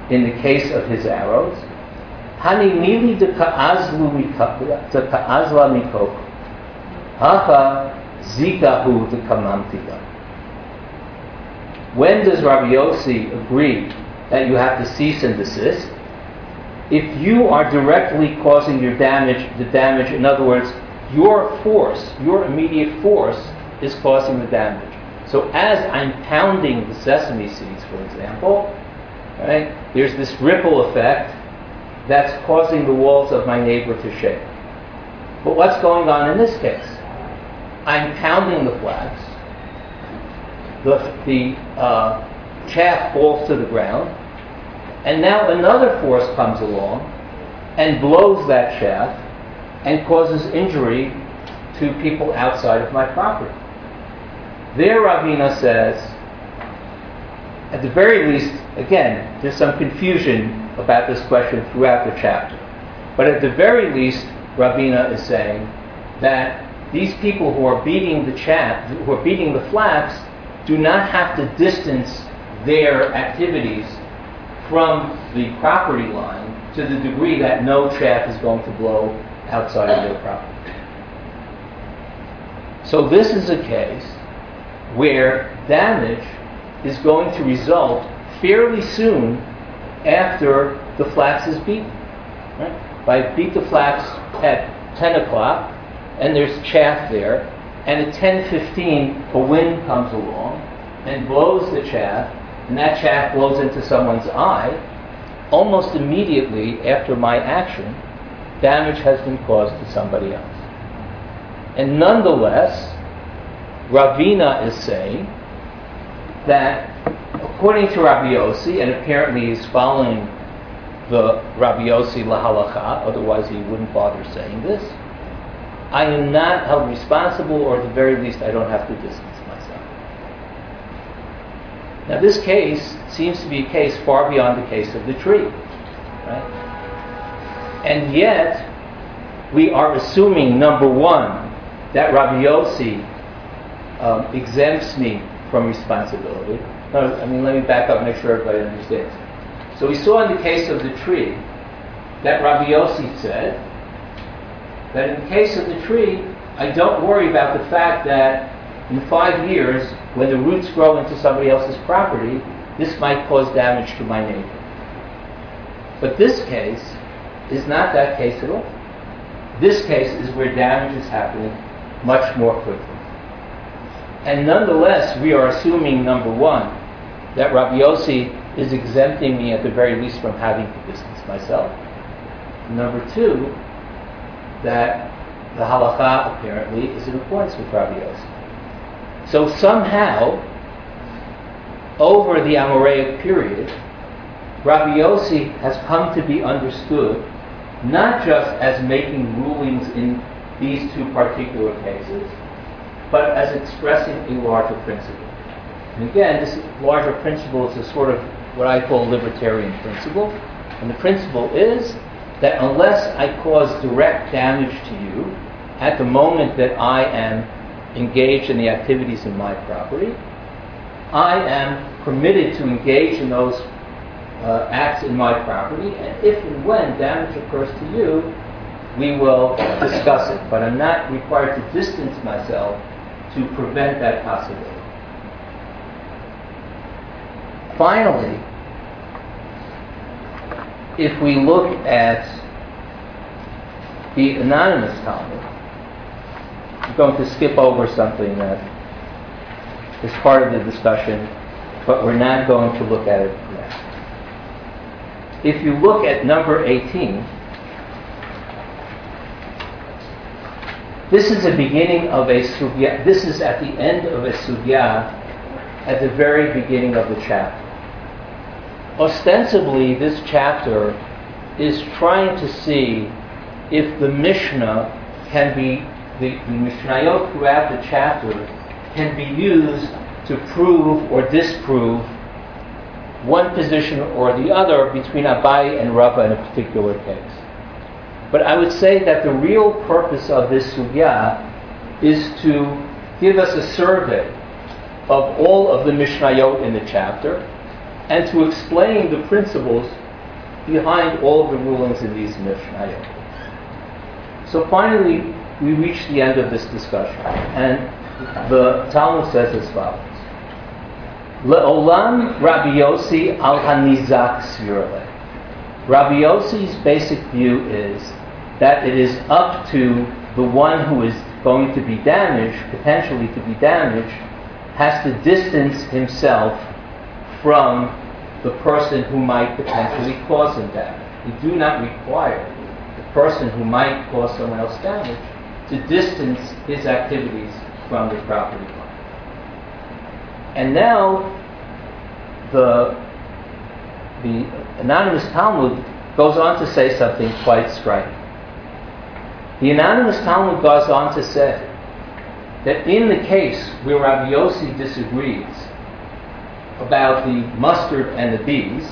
in the case of his arrows, when does Rabbi Yosi agree that you have to cease and desist? If you are directly causing the damage, in other words, your immediate force is causing the damage. So as I'm pounding the sesame seeds, for example, right, there's this ripple effect that's causing the walls of my neighbor to shake. But what's going on in this case? I'm pounding the flax, the chaff falls to the ground, and now another force comes along and blows that chaff and causes injury to people outside of my property. There, Ravina says, at the very least, again, there's some confusion about this question throughout the chapter, but at the very least, Ravina is saying that these people who are beating the chaff, who are beating the flax, do not have to distance their activities from the property line to the degree that no chaff is going to blow outside of their property. So this is a case where damage is going to result fairly soon after the flax is beaten. Right? If I beat the flax at 10 o'clock and there's chaff there, and at 10:15 a wind comes along and blows the chaff, and that chaff blows into someone's eye, almost immediately after my action, damage has been caused to somebody else. And nonetheless, Ravina is saying that according to Rabbi Yosi, and apparently he's following the Rabbi Yosi lahalacha, otherwise he wouldn't bother saying this, I am not held responsible, or at the very least I don't have to distance myself. Now this case seems to be a case far beyond the case of the tree. Right? And yet, we are assuming, number one, that Rabbi Yosi exempts me from responsibility. Let me back up and make sure everybody understands. So we saw in the case of the tree that Rabbi Yosi said that in the case of the tree, I don't worry about the fact that in 5 years, when the roots grow into somebody else's property, this might cause damage to my neighbor. But this case is not that case at all. This case is where damage is happening much more quickly. And nonetheless, we are assuming, number one, that Rabbi Yosi is exempting me at the very least from having to distance myself. Number two, that the halakha apparently is in accordance with Rabbi Yosi. So somehow, over the Amoraic period, Rabbi Yosi has come to be understood not just as making rulings in these two particular cases, but as expressing a larger principle. And again, this larger principle is a sort of what I call libertarian principle. And the principle is that unless I cause direct damage to you at the moment that I am engaged in the activities in my property, I am permitted to engage in those acts in my property, and if and when damage occurs to you, we will discuss it. But I'm not required to distance myself to prevent that possibility. Finally, if we look at the anonymous Talmud, I'm going to skip over something that is part of the discussion, but we're not going to look at it now. If you look at number 18, this is the beginning of a sugya. This is at the end of a sugya, at the very beginning of the chapter. Ostensibly, this chapter is trying to see if the Mishnah can be, the Mishnayot throughout the chapter can be used to prove or disprove one position or the other between Abaye and Rava in a particular case. But I would say that the real purpose of this sugya is to give us a survey of all of the Mishnayot in the chapter and to explain the principles behind all of the rulings in these Mishnayot. So finally, we reach the end of this discussion, and the Talmud says as follows. Le'olam Rabbi Yosi al hanizak svirle. Rabbi Yosi's basic view is that it is up to the one who is going to be damaged, potentially to be damaged, has to distance himself from the person who might potentially cause him damage. You do not require the person who might cause someone else damage to distance his activities from the property. And now, the anonymous Talmud goes on to say something quite striking. The anonymous Talmud goes on to say that in the case where Rabbi Yosi disagrees about the mustard and the bees,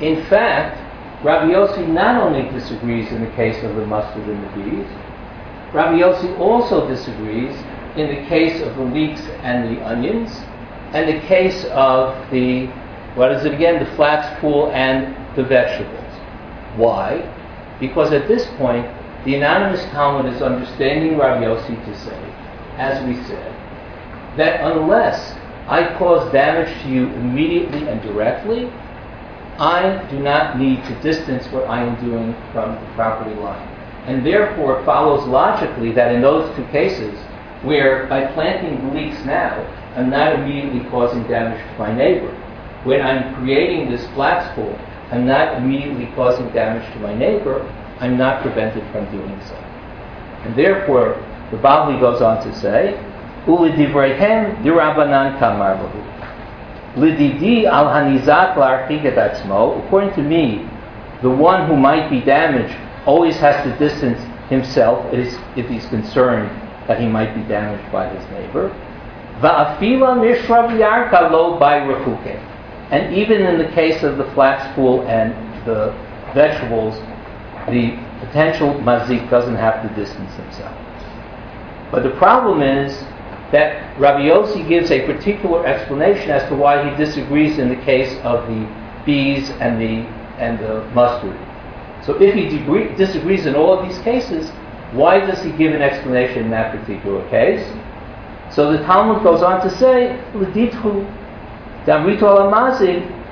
in fact, Rabbi Yosi not only disagrees in the case of the mustard and the bees, Rabbi Yosi also disagrees in the case of the leeks and the onions, and the case of the, what is it again, the flax pool and the vegetables. Why? Because at this point, the anonymous Talmud is understanding Rabbi Yosi to say, as we said, that unless I cause damage to you immediately and directly, I do not need to distance what I am doing from the property line. And therefore, it follows logically that in those two cases, where by planting leeks now, I'm not immediately causing damage to my neighbor. When I'm creating this flax pool, I'm not immediately causing damage to my neighbor. I'm not prevented from doing so. And therefore, the Bavli goes on to say, Ulidivrehem dirabanan kamarbahu. Lididi alhanizak larchigadatsmo. According to me, the one who might be damaged always has to distance himself if he's concerned that he might be damaged by his neighbor. And even in the case of the flax pool and the vegetables, the potential mazik doesn't have to distance himself. But the problem is that Rabbi Yosi gives a particular explanation as to why he disagrees in the case of the bees and the mustard. So if he disagrees in all of these cases, why does he give an explanation in that particular case? So the Talmud goes on to say,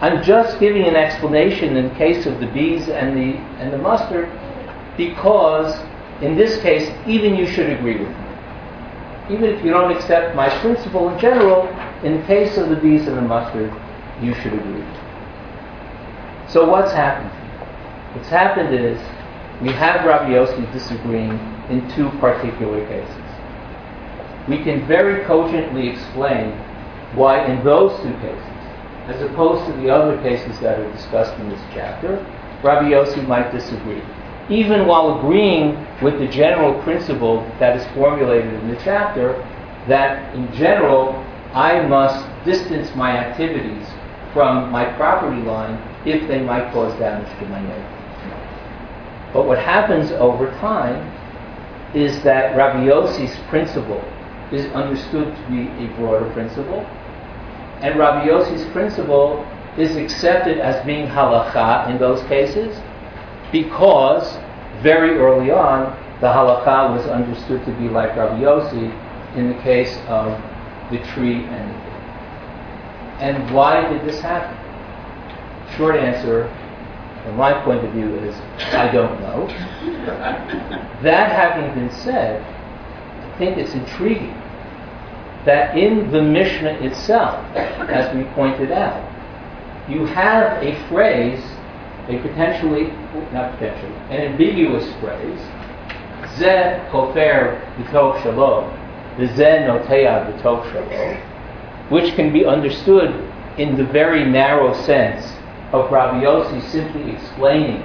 I'm just giving an explanation in the case of the bees and the mustard, because in this case, even you should agree with me. Even if you don't accept my principle in general, in the case of the bees and the mustard, you should agree with me. So what's happened? What's happened is, we have Rabbi Yosi disagreeing in two particular cases. We can very cogently explain why in those two cases, as opposed to the other cases that are discussed in this chapter, Rabbi Yosi might disagree, even while agreeing with the general principle that is formulated in the chapter that in general I must distance my activities from my property line if they might cause damage to my neighbor. But what happens over time is that Rabbi Yosi's principle is understood to be a broader principle, and Rabbi Yosi's principle is accepted as being halakha in those cases, because very early on the halakha was understood to be like Rabbi Yosi in the case of the tree and the tree. And why did this happen? Short answer, from my point of view, is I don't know. That having been said, I think it's intriguing that in the Mishnah itself, as we pointed out, you have a phrase, an ambiguous phrase, Ze kofer b'tov shalom, Ze noteya b'tov shalom, which can be understood in the very narrow sense of Rabbi Yosi simply explaining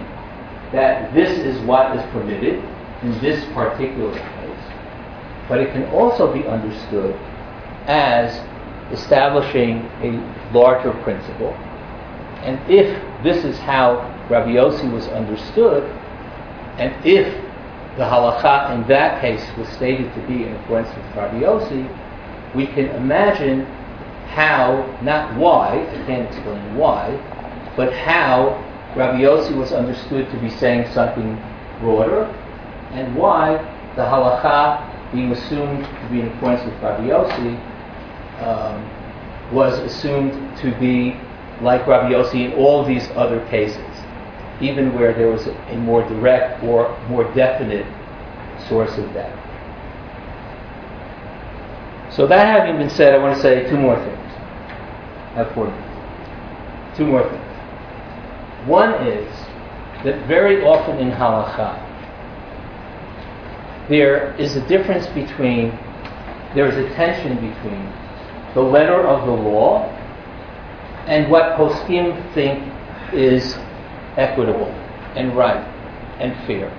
that this is what is permitted in this particular case. But it can also be understood as establishing a larger principle. And if this is how Rabbi Yosi was understood, and if the halakha in that case was stated to be in accordance with Rabbi Yosi, we can imagine how, not why, I can't explain why, but how Rabbi Yosi was understood to be saying something broader, and why the halakha being assumed to be in accordance with Rabbi Yosi was assumed to be like Rabbi Yosi in all these other cases, even where there was a more direct or more definite source of that. So that having been said, I want to say two more things. I have 4 minutes. Two more things. One is that very often in halakha, there is a tension between the letter of the law and what poskim think is equitable and right and fair.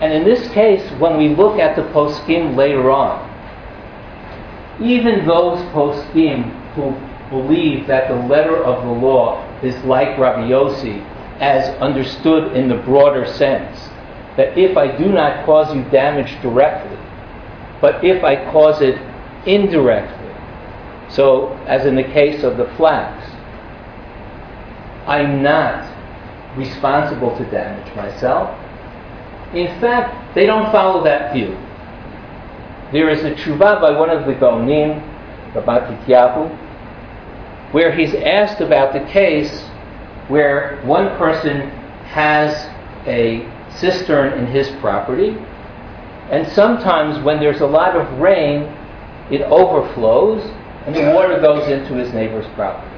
And in this case, when we look at the poskim later on, even those poskim who believe that the letter of the law is like Rabbi Yosi as understood in the broader sense, that if I do not cause you damage directly, but if I cause it indirectly, so, as in the case of the flax, I'm not responsible to damage myself. In fact, they don't follow that view. There is a tshuva by one of the Gaonim, Bati Tyahu, where he's asked about the case where one person has a cistern in his property, and sometimes when there's a lot of rain, it overflows, and the water goes into his neighbor's property.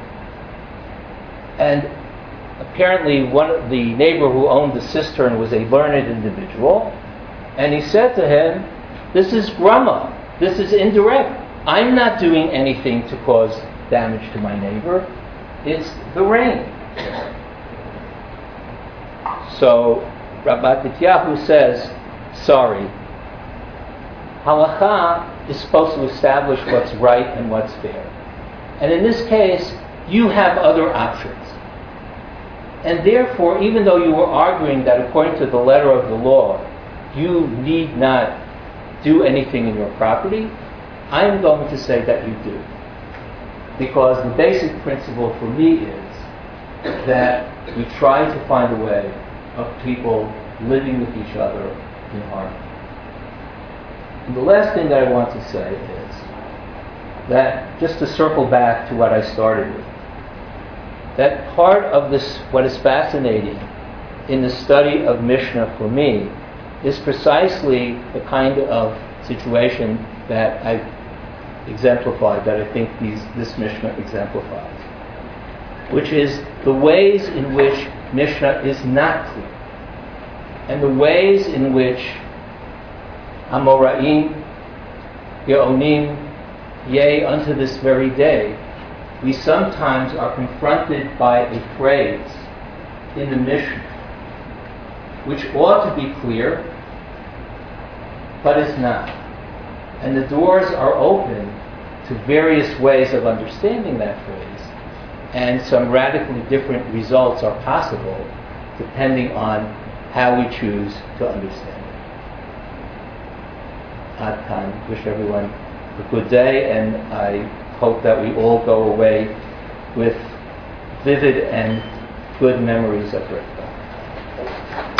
And apparently the neighbor who owned the cistern was a learned individual, and he said to him, this is grama, this is indirect. I'm not doing anything to cause damage to my neighbor. It's the rain. So Rabbi Tityahu says, sorry, halakha is supposed to establish what's right and what's fair. And in this case, you have other options. And therefore, even though you were arguing that according to the letter of the law, you need not do anything in your property, I'm going to say that you do. Because the basic principle for me is that we try to find a way of people living with each other in harmony. And the last thing that I want to say is that, just to circle back to what I started with, that part of this, what is fascinating in the study of Mishnah for me, is precisely the kind of situation that I've exemplified, that I think this Mishnah exemplifies, which is the ways in which Mishnah is not clear, and the ways in which Amoraim, Yeonim, yea, unto this very day, we sometimes are confronted by a phrase in the Mishnah which ought to be clear, but is not. And the doors are open to various ways of understanding that phrase, and some radically different results are possible depending on how we choose to understand it. Ad Kan, wish everyone a good day, and I hope that we all go away with vivid and good memories of Rifka.